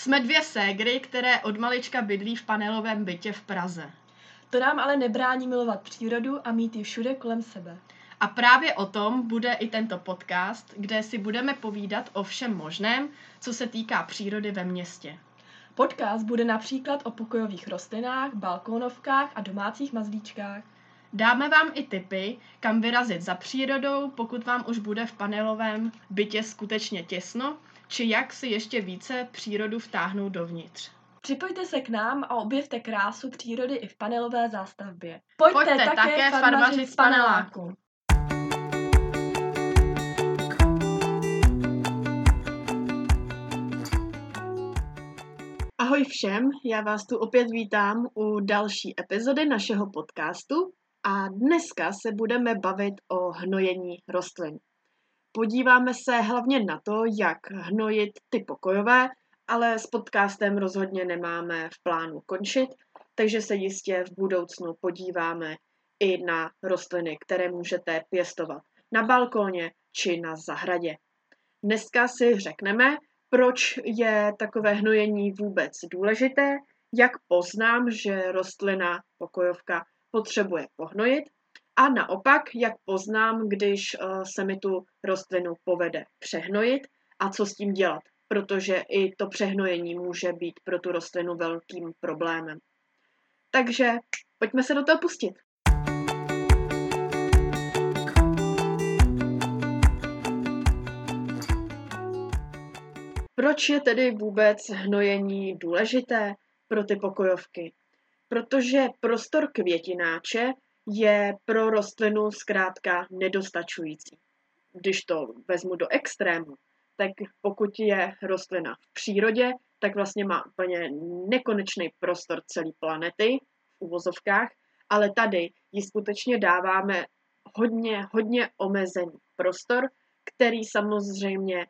Jsme dvě ségry, které od malička bydlí v panelovém bytě v Praze. To nám ale nebrání milovat přírodu a mít ji všude kolem sebe. A právě o tom bude i tento podcast, kde si budeme povídat o všem možném, co se týká přírody ve městě. Podcast bude například o pokojových rostlinách, balkónovkách a domácích mazlíčkách. Dáme vám i tipy, kam vyrazit za přírodou, pokud vám už bude v panelovém bytě skutečně těsno, či jak si ještě více přírodu vtáhnout dovnitř. Připojte se k nám a objevte krásu přírody i v panelové zástavbě. Pojďte také farmařit z paneláku. Ahoj všem, já vás tu opět vítám u další epizody našeho podcastu a dneska se budeme bavit o hnojení rostlin. Podíváme se hlavně na to, jak hnojit ty pokojové, ale s podcastem rozhodně nemáme v plánu končit, takže se jistě v budoucnu podíváme i na rostliny, které můžete pěstovat na balkóně či na zahradě. Dneska si řekneme, proč je takové hnojení vůbec důležité, jak poznám, že rostlina pokojovka potřebuje pohnojit a naopak, jak poznám, když se mi tu rostlinu povede přehnojit a co s tím dělat, protože i to přehnojení může být pro tu rostlinu velkým problémem. Takže pojďme se do toho pustit. Proč je tedy vůbec hnojení důležité pro ty pokojovky? Protože prostor květináče je pro rostlinu zkrátka nedostačující. Když to vezmu do extrému, tak pokud je rostlina v přírodě, tak vlastně má úplně nekonečný prostor celé planety v uvozovkách, ale tady ji skutečně dáváme hodně omezený prostor, který samozřejmě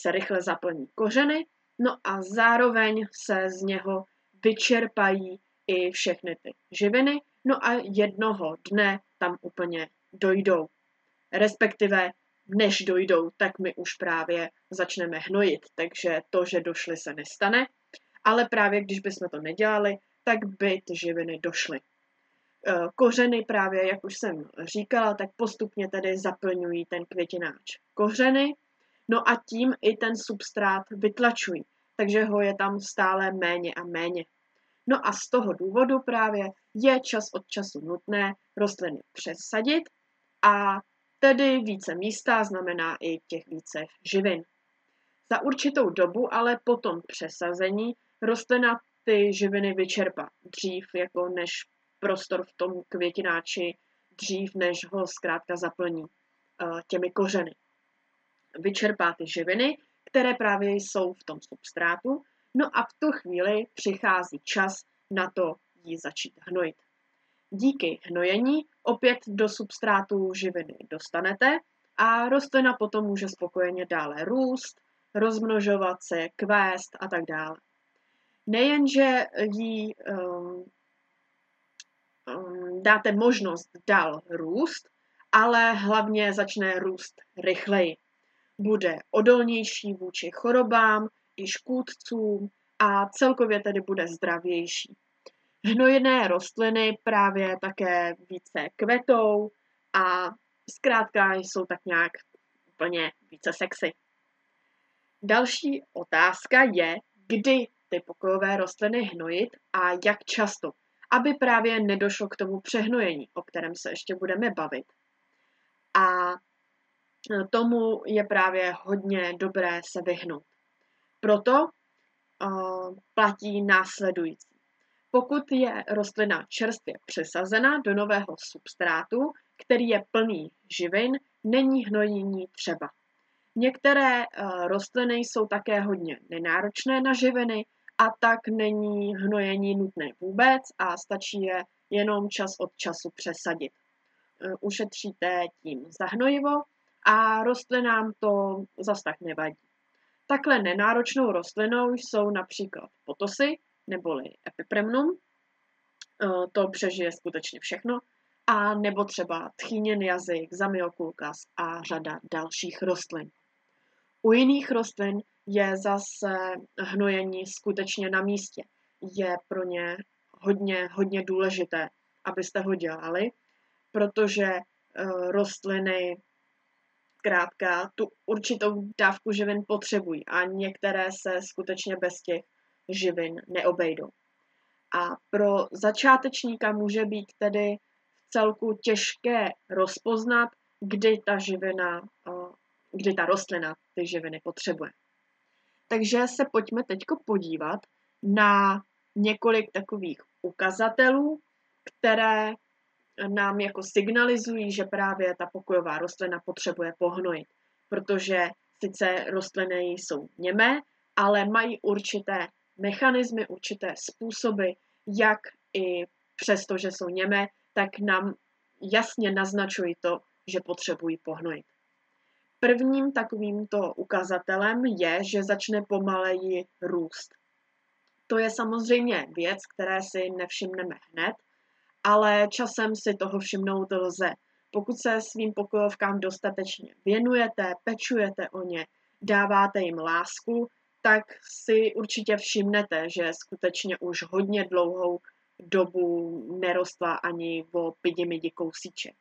se rychle zaplní kořeny, no a zároveň se z něho vyčerpají i všechny ty živiny, no a jednoho dne tam úplně dojdou. Respektive než dojdou, tak my už právě začneme hnojit, takže to, že došly, se nestane, ale právě když bychom to nedělali, tak by ty živiny došly. Kořeny právě, jak už jsem říkala, tak postupně tedy zaplňují ten květináč kořeny, no a tím i ten substrát vytlačují, takže ho je tam stále méně a méně. No a z toho důvodu právě je čas od času nutné rostliny přesadit a tedy více místa znamená i těch více živin. Za určitou dobu ale po tom přesazení rostlina ty živiny vyčerpá dřív jako než prostor v tom květináči, dřív než ho zkrátka zaplní těmi kořeny. Vyčerpá ty živiny, které právě jsou v tom substrátu, no a v tu chvíli přichází čas na to ji začít hnojit. Díky hnojení opět do substrátu živiny dostanete a rostlina potom může spokojeně dále růst, rozmnožovat se, kvést a tak dále. Nejenže jí dáte možnost dál růst, ale hlavně začne růst rychleji. Bude odolnější vůči chorobám i škůdcům a celkově tedy bude zdravější. Hnojené rostliny právě také více kvetou a zkrátka jsou tak nějak úplně více sexy. Další otázka je, kdy ty pokojové rostliny hnojit a jak často, aby právě nedošlo k tomu přehnojení, o kterém se ještě budeme bavit. A tomu je právě hodně dobré se vyhnout. Proto platí následující. Pokud je rostlina čerstvě přesazena do nového substrátu, který je plný živin, není hnojení třeba. Některé rostliny jsou také hodně nenáročné na živiny a tak není hnojení nutné vůbec a stačí je jenom čas od času přesadit. Ušetříte tím za hnojivo a rostlinám to zas tak nevadí. Takhle nenáročnou rostlinou jsou například potosy, neboli epipremnum, to přežije skutečně všechno, a nebo třeba tchýněn jazyk, zamiokulkas a řada dalších rostlin. U jiných rostlin je zase hnojení skutečně na místě. Je pro ně hodně důležité, abyste ho dělali, protože rostliny zkrátka tu určitou dávku živin potřebují a některé se skutečně bez těch živin neobejdou. A pro začátečníka může být tedy vcelku těžké rozpoznat, kdy ta rostlina ty živiny potřebuje. Takže se pojďme teď podívat na několik takových ukazatelů, které nám jako signalizují, že právě ta pokojová rostlina potřebuje pohnojit. Protože sice rostliny jsou němé, ale mají určité mechanismy, určité způsoby, jak i přesto, že jsou němé, tak nám jasně naznačují to, že potřebují pohnojit. Prvním takovýmto ukazatelem je, že začne pomaleji růst. To je samozřejmě věc, které si nevšimneme hned, ale časem si toho všimnout lze. Pokud se svým pokojovkám dostatečně věnujete, pečujete o ně, dáváte jim lásku, tak si určitě všimnete, že skutečně už hodně dlouhou dobu nerostla ani o pidimidi kousíček.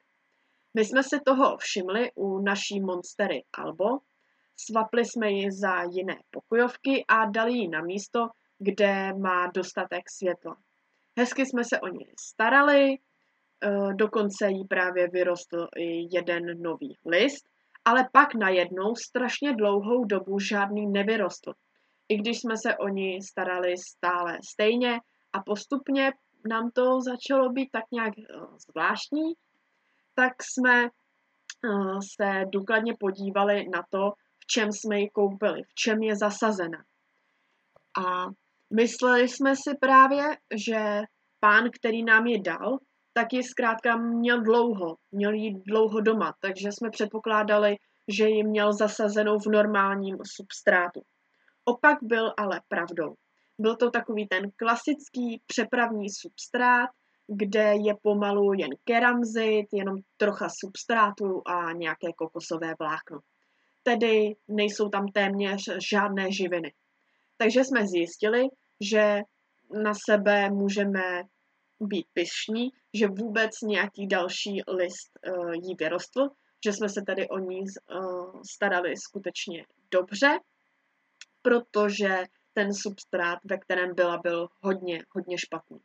My jsme si toho všimli u naší monstery Albo, svapli jsme ji za jiné pokojovky a dali ji na místo, kde má dostatek světla. Hezky jsme se o ní starali, dokonce jí právě vyrostl jeden nový list, ale pak najednou strašně dlouhou dobu žádný nevyrostl. I když jsme se o ní starali stále stejně a postupně nám to začalo být tak nějak zvláštní, tak jsme se důkladně podívali na to, v čem jsme ji koupili, v čem je zasazena. A mysleli jsme si právě, že pán, který nám ji dal, tak ji zkrátka měl ji dlouho doma, takže jsme předpokládali, že ji měl zasazenou v normálním substrátu. Opak byl ale pravdou. Byl to takový ten klasický přepravní substrát, kde je pomalu jen keramzit, jenom trocha substrátu a nějaké kokosové vlákno. Tedy nejsou tam téměř žádné živiny. Takže jsme zjistili, že na sebe můžeme být pyšní, že vůbec nějaký další list jí vyrostl, že jsme se tady o ní starali skutečně dobře, protože ten substrát, ve kterém byla, byl hodně špatný.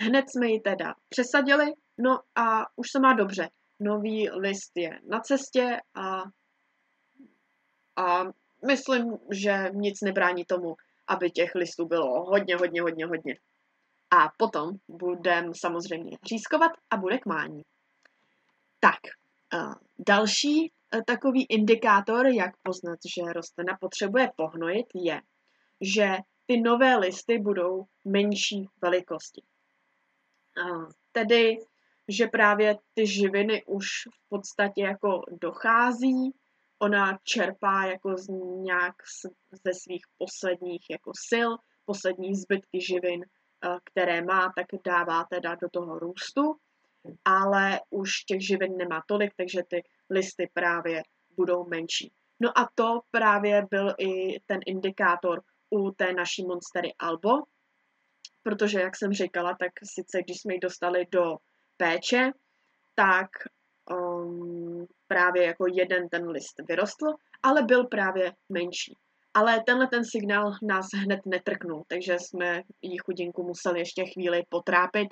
Hned jsme ji teda přesadili, no a už se má dobře. Nový list je na cestě a myslím, že nic nebrání tomu, aby těch listů bylo hodně. A potom budeme samozřejmě řízkovat a bude kmání. Tak, další takový indikátor, jak poznat, že rostlina potřebuje pohnojit, je, že ty nové listy budou menší velikosti. Tedy, že právě ty živiny už v podstatě jako dochází, ona čerpá jako nějak ze svých posledních jako sil, poslední zbytky živin, které má, tak dává teda do toho růstu, ale už těch živin nemá tolik, takže ty listy právě budou menší. No a to právě byl i ten indikátor u té naší monstery Albo, protože, jak jsem říkala, tak sice když jsme ji dostali do péče, tak právě jako jeden ten list vyrostl, ale byl právě menší. Ale tenhle ten signál nás hned netrknul, takže jsme ji chudinku museli ještě chvíli potrápit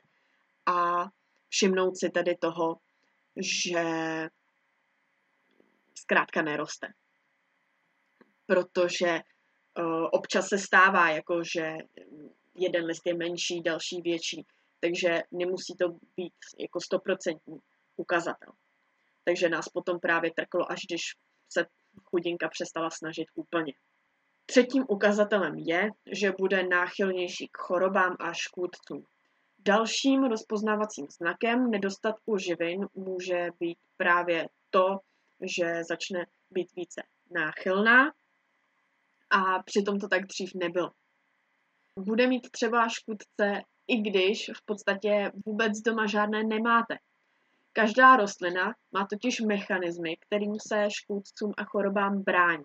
a všimnout si tedy toho, že zkrátka neroste. Protože občas se stává, jako že jeden list je menší, další větší, takže nemusí to být jako 100% ukazatel. Takže nás potom právě trklo, až když se chudinka přestala snažit úplně. Třetím ukazatelem je, že bude náchylnější k chorobám a škůdcům. Dalším rozpoznávacím znakem nedostatku živin může být právě to, že začne být více náchylná a přitom to tak dřív nebylo. Bude mít třeba škůdce, i když v podstatě vůbec doma žádné nemáte. Každá rostlina má totiž mechanismy, kterým se škůdcům a chorobám brání.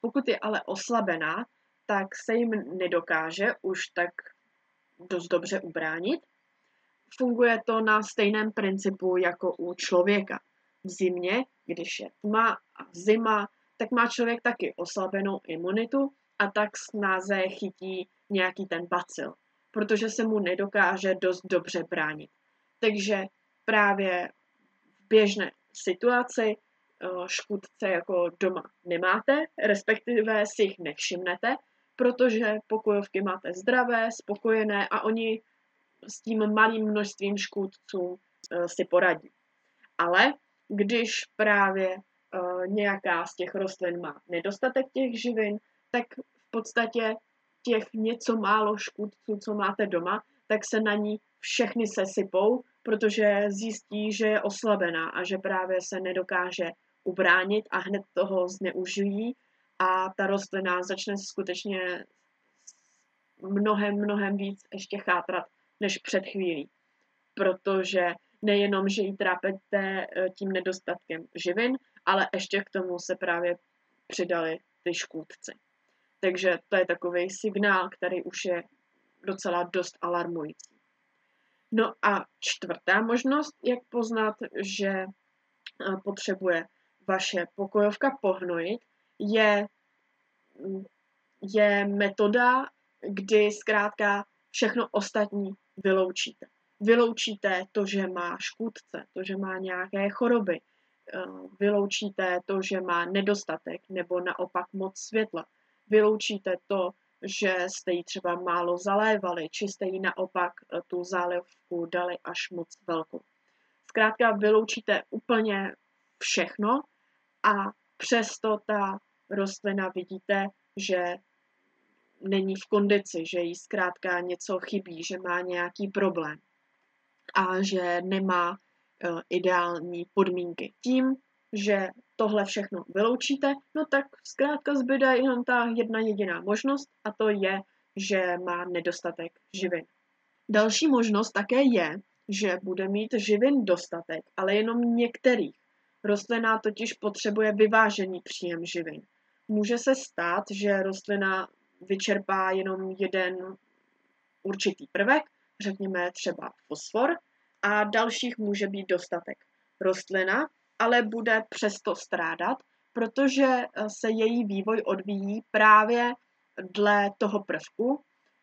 Pokud je ale oslabená, tak se jim nedokáže už tak dost dobře ubránit. Funguje to na stejném principu jako u člověka. V zimě, když je tma a zima, tak má člověk taky oslabenou imunitu a tak snáze chytí nějaký ten bacil, protože se mu nedokáže dost dobře bránit. Takže právě v běžné situaci škůdce jako doma nemáte, respektive si jich nevšimnete, protože pokojovky máte zdravé, spokojené a oni s tím malým množstvím škůdců si poradí. Ale když právě nějaká z těch rostlin má nedostatek těch živin, tak v podstatě těch něco málo škůdců, co máte doma, tak se na ní všechny sesypou, protože zjistí, že je oslabená a že právě se nedokáže ubránit a hned toho zneužijí a ta rostlina začne skutečně mnohem víc ještě chátrat než před chvílí. Protože nejenom, že ji trápete tím nedostatkem živin, ale ještě k tomu se právě přidali ty škůdci. Takže to je takový signál, který už je docela dost alarmující. No a čtvrtá možnost, jak poznat, že potřebuje vaše pokojovka pohnojit, je metoda, kdy zkrátka všechno ostatní vyloučíte. Vyloučíte to, že má škůdce, to, že má nějaké choroby. Vyloučíte to, že má nedostatek nebo naopak moc světla. Vyloučíte to, že jste ji třeba málo zalévali, či jste ji naopak tu zálévku dali až moc velkou. Zkrátka vyloučíte úplně všechno a přesto ta rostlina vidíte, že není v kondici, že jí zkrátka něco chybí, že má nějaký problém a že nemá ideální podmínky. Tím, že tohle všechno vyloučíte, no tak zkrátka zbyde jenom ta jedna jediná možnost a to je, že má nedostatek živin. Další možnost také je, že bude mít živin dostatek, ale jenom některých. Rostlina totiž potřebuje vyvážený příjem živin. Může se stát, že rostlina vyčerpá jenom jeden určitý prvek, řekněme třeba fosfor, a dalších může být dostatek. Rostlina ale bude přesto strádat, protože se její vývoj odvíjí právě dle toho prvku,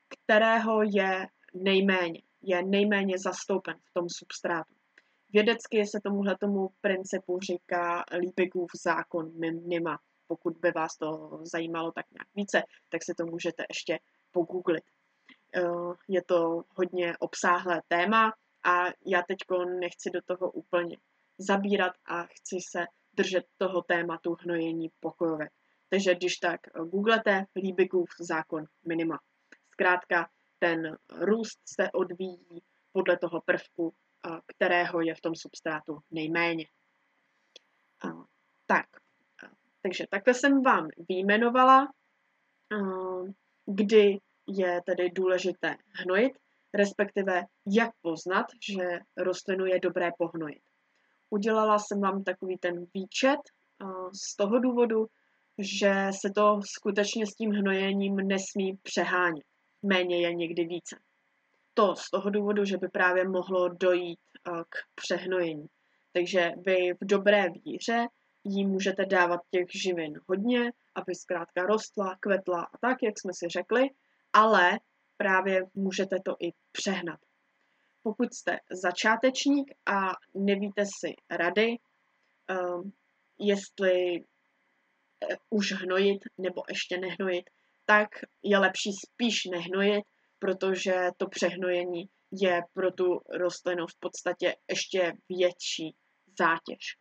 kterého je nejméně zastoupen v tom substrátu. Vědecky se tomuhletomu principu říká Liebigův zákon minima. Pokud by vás to zajímalo tak nějak více, tak si to můžete ještě pogooglit. Je to hodně obsáhlé téma a já teď nechci do toho úplně zabírat a chci se držet toho tématu hnojení pokojovek. Takže když tak googlete Liebigův zákon minima. Zkrátka ten růst se odvíjí podle toho prvku, kterého je v tom substrátu nejméně. Takže takhle jsem vám vyjmenovala, kdy je tedy důležité hnojit, respektive jak poznat, že rostlinu je dobré pohnojit. Udělala jsem vám takový ten výčet z toho důvodu, že se to skutečně s tím hnojením nesmí přehánět. Méně je někdy více. To z toho důvodu, že by právě mohlo dojít k přehnojení. Takže vy v dobré víře jí můžete dávat těch živin hodně, aby zkrátka rostla, kvetla a tak, jak jsme si řekli, ale právě můžete to i přehnat. Pokud jste začátečník a nevíte si rady, jestli už hnojit nebo ještě nehnojit, tak je lepší spíš nehnojit, protože to přehnojení je pro tu rostlinu v podstatě ještě větší zátěž.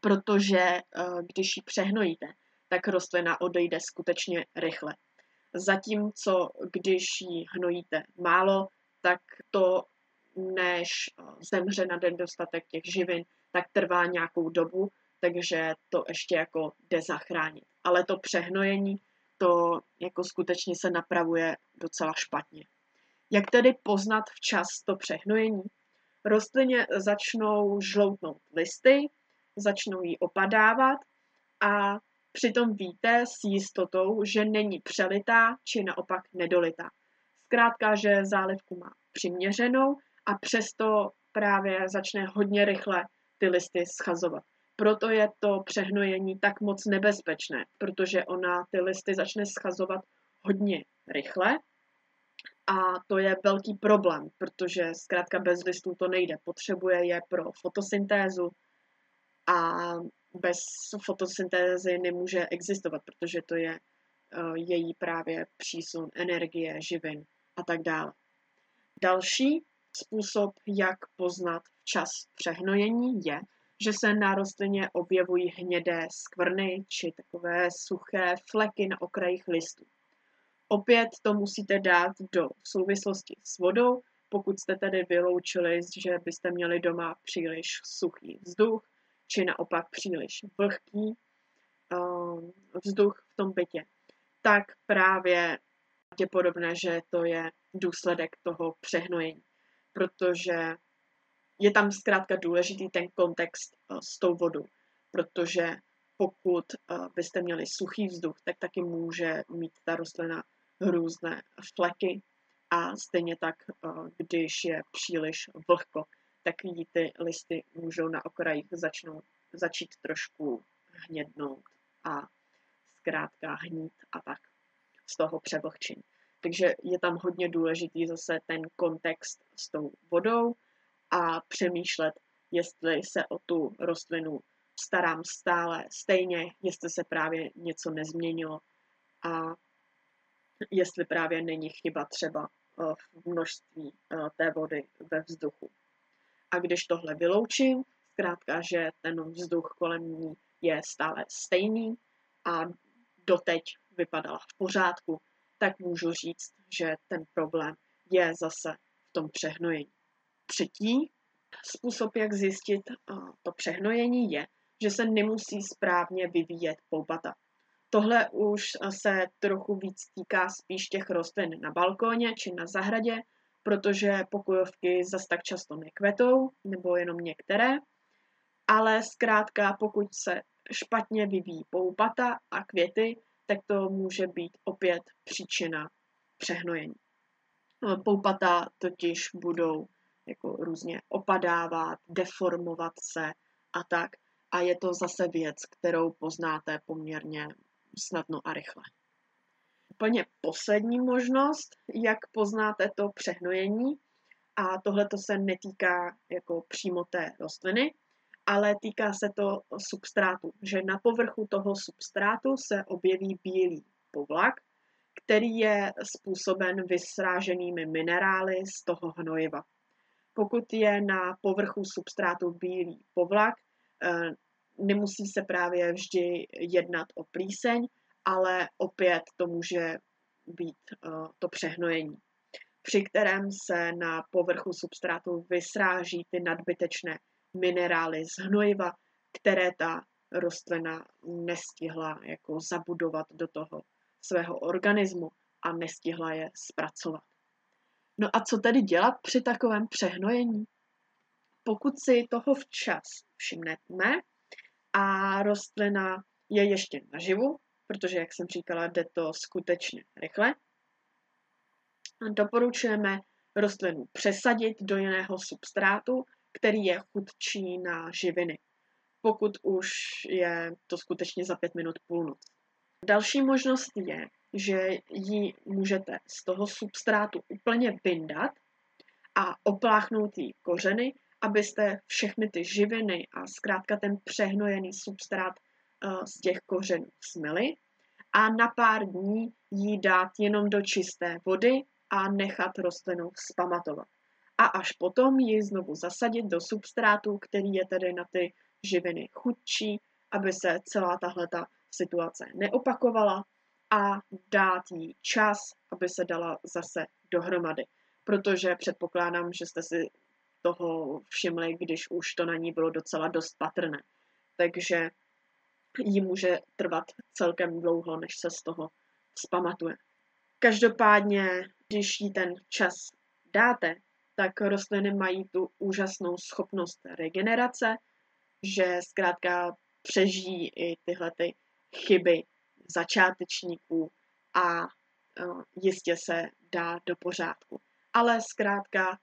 Protože když ji přehnojíte, tak rostlina odejde skutečně rychle. Zatímco když ji hnojíte málo, tak to, než zemře na nedostatek těch živin, tak trvá nějakou dobu, takže to ještě jako jde zachránit. Ale to přehnojení, to jako skutečně se napravuje docela špatně. Jak tedy poznat včas to přehnojení? Rostlině začnou žloutnout listy, začnou ji opadávat a Přitom víte s jistotou, že není přelitá či naopak nedolitá. Zkrátka, že zálivku má přiměřenou a přesto právě začne hodně rychle ty listy schazovat. Proto je to přehnojení tak moc nebezpečné, protože ona ty listy začne schazovat hodně rychle a to je velký problém, protože zkrátka bez listů to nejde. Potřebuje je pro fotosyntézu a bez fotosyntézy nemůže existovat, protože to je její právě přísun energie, živin a tak dále. Další způsob, jak poznat včas přehnojení, je, že se na rostlině objevují hnědé skvrny či takové suché fleky na okrajích listů. Opět to musíte dát do souvislosti s vodou, pokud jste tedy vyloučili, že byste měli doma příliš suchý vzduch, či naopak příliš vlhký vzduch v tom bytě, tak právě je podobné, že to je důsledek toho přehnojení, protože je tam zkrátka důležitý ten kontext s tou vodou, protože pokud byste měli suchý vzduch, tak taky může mít ta rostlina různé fleky a stejně tak, když je příliš vlhko, tak jí ty listy můžou na okrajích začít trošku hnědnout a zkrátka hnít a tak z toho převlhčení. Takže je tam hodně důležitý zase ten kontext s tou vodou a přemýšlet, jestli se o tu rostlinu starám stále stejně, jestli se právě něco nezměnilo a jestli právě není chyba třeba v množství té vody ve vzduchu. A když tohle vyloučím, zkrátka, že ten vzduch kolem ní je stále stejný a doteď vypadala v pořádku, tak můžu říct, že ten problém je zase v tom přehnojení. Třetí způsob, jak zjistit to přehnojení, je, že se nemusí správně vyvíjet poubata. Tohle už se trochu víc týká spíš těch rostlin na balkóně či na zahradě, protože pokojovky zas tak často nekvetou, nebo jenom některé, ale zkrátka pokud se špatně vyvíjí poupata a květy, tak to může být opět příčina přehnojení. Poupata totiž budou jako různě opadávat, deformovat se a tak, a je to zase věc, kterou poznáte poměrně snadno a rychle. Úplně poslední možnost, jak poznáte to přehnojení, a tohle to se netýká jako přímo té rostliny, ale týká se to substrátu, že na povrchu toho substrátu se objeví bílý povlak, který je způsoben vysráženými minerály z toho hnojiva. Pokud je na povrchu substrátu bílý povlak, nemusí se právě vždy jednat o plíseň, ale opět to může být to přehnojení, při kterém se na povrchu substrátu vysráží ty nadbytečné minerály z hnojiva, které ta rostlina nestihla jako zabudovat do toho svého organismu a nestihla je zpracovat. No a co tedy dělat při takovém přehnojení? Pokud si toho včas všimneme a rostlina je ještě naživu, protože, jak jsem říkala, jde to skutečně rychle. Doporučujeme rostlinu přesadit do jiného substrátu, který je chudší na živiny, pokud už je to skutečně za 5 minut půlnoc. Další možnost je, že ji můžete z toho substrátu úplně vyndat a opláchnout jí kořeny, abyste všechny ty živiny a zkrátka ten přehnojený substrát z těch kořenů smily a na pár dní jí dát jenom do čisté vody a nechat rostlinu vzpamatovat. A až potom ji znovu zasadit do substrátu, který je tedy na ty živiny chudší, aby se celá tahleta situace neopakovala a dát jí čas, aby se dala zase dohromady. Protože předpokládám, že jste si toho všimli, když už to na ní bylo docela dost patrné. Takže jí může trvat celkem dlouho, než se z toho vzpamatuje. Každopádně, když jí ten čas dáte, tak rostliny mají tu úžasnou schopnost regenerace, že zkrátka přežijí i tyhle ty chyby začátečníků a jistě se dá do pořádku. Ale zkrátka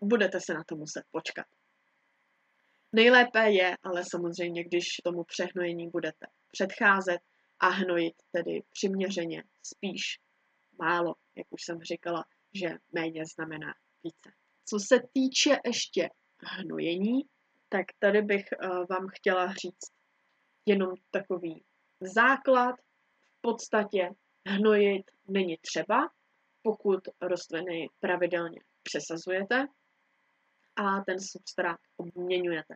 budete se na to muset počkat. Nejlépe je, ale samozřejmě, když tomu přehnojení budete předcházet a hnojit tedy přiměřeně, spíš málo, jak už jsem říkala, že méně znamená více. Co se týče ještě hnojení, tak tady bych vám chtěla říct jenom takový základ. V podstatě hnojit není třeba, pokud rostliny pravidelně přesazujete a ten substrát obměňujete.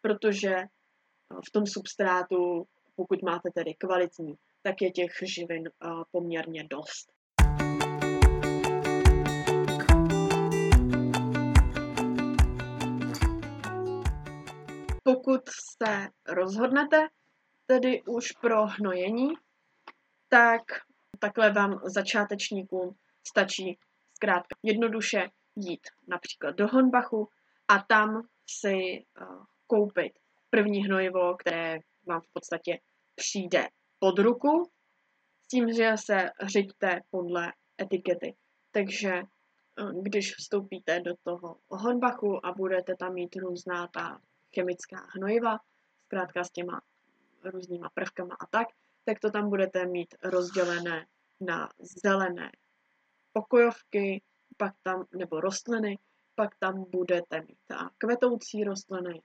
Protože v tom substrátu, pokud máte tedy kvalitní, tak je těch živin poměrně dost. Pokud se rozhodnete tedy už pro hnojení, tak takhle vám začátečníkům stačí zkrátka jednoduše jít například do Honbachu a tam si koupit první hnojivo, které vám v podstatě přijde pod ruku, s tím, že se řiďte podle etikety. Takže když vstoupíte do toho Honbachu a budete tam mít různá ta chemická hnojiva, zkrátka s těma různýma prvkama a tak to tam budete mít rozdělené na zelené pokojovky, pak tam, nebo rostliny, pak tam budete mít kvetoucí rostliny,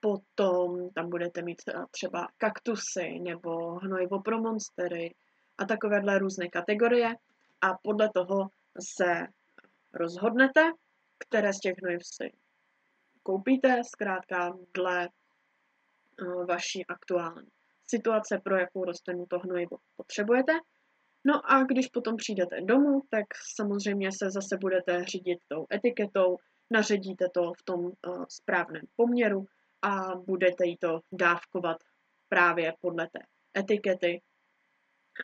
potom tam budete mít třeba kaktusy nebo hnojivo pro monstery a takovéhle různé kategorie a podle toho se rozhodnete, které z těch hnojiv si koupíte, zkrátka dle vaší aktuální situace, pro jakou rostlinu to hnojivo potřebujete. No a když potom přijdete domů, tak samozřejmě se zase budete řídit tou etiketou, naředíte to v tom správném poměru a budete jí to dávkovat právě podle té etikety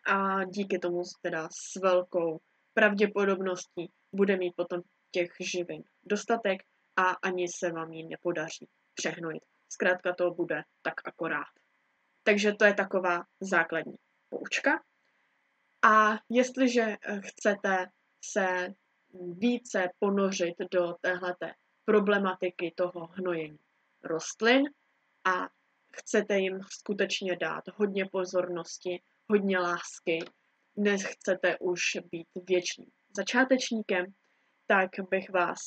a díky tomu teda s velkou pravděpodobností bude mít potom těch živin dostatek a ani se vám ji nepodaří přehnojit. Zkrátka to bude tak akorát. Takže to je taková základní poučka. A jestliže chcete se více ponořit do téhleté problematiky toho hnojení rostlin a chcete jim skutečně dát hodně pozornosti, hodně lásky, nechcete už být věčným začátečníkem, tak bych vás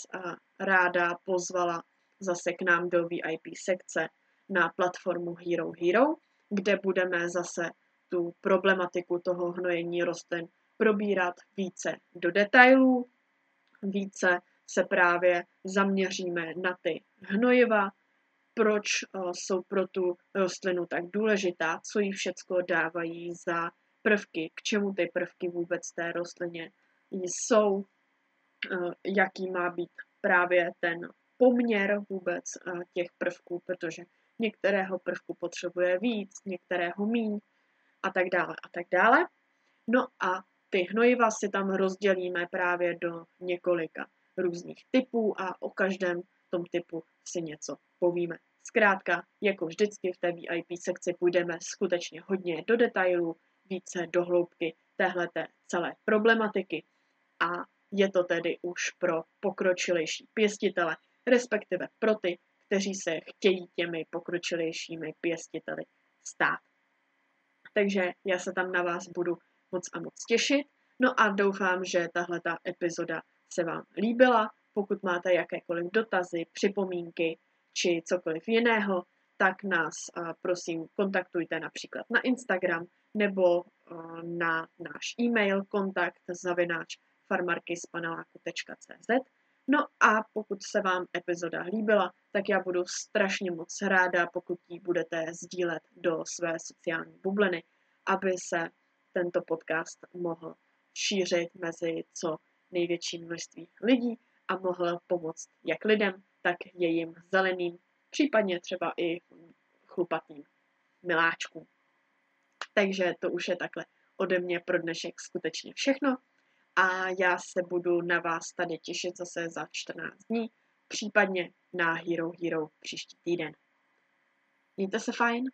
ráda pozvala zase k nám do VIP sekce na platformu HeroHero, kde budeme zase tu problematiku toho hnojení rostlin probírat více do detailů, více se právě zaměříme na ty hnojiva, proč jsou pro tu rostlinu tak důležitá, co jí všecko dávají za prvky, k čemu ty prvky vůbec té rostlině jsou, jaký má být právě ten poměr vůbec těch prvků, protože některého prvku potřebuje víc, některého míň, a tak dále, a tak dále. No a ty hnojiva si tam rozdělíme právě do několika různých typů a o každém tom typu si něco povíme. Zkrátka, jako vždycky v té VIP sekci půjdeme skutečně hodně do detailů, více do hloubky téhleté celé problematiky a je to tedy už pro pokročilejší pěstitele, respektive pro ty, kteří se chtějí těmi pokročilejšími pěstiteli stát. Takže já se tam na vás budu moc a moc těšit. No a doufám, že tahleta epizoda se vám líbila. Pokud máte jakékoliv dotazy, připomínky či cokoliv jiného, tak nás prosím kontaktujte například na Instagram nebo na náš e-mail kontakt@farmarkyspanaláku.cz. No a pokud se vám epizoda líbila, tak já budu strašně moc ráda, pokud ji budete sdílet do své sociální bubliny, aby se tento podcast mohl šířit mezi co největší množství lidí a mohl pomoct jak lidem, tak jejím zeleným, případně třeba i chlupatým miláčkům. Takže to už je takhle ode mě pro dnešek skutečně všechno. A já se budu na vás tady těšit zase za 14 dní, případně na HeroHero příští týden. Mějte se fajn!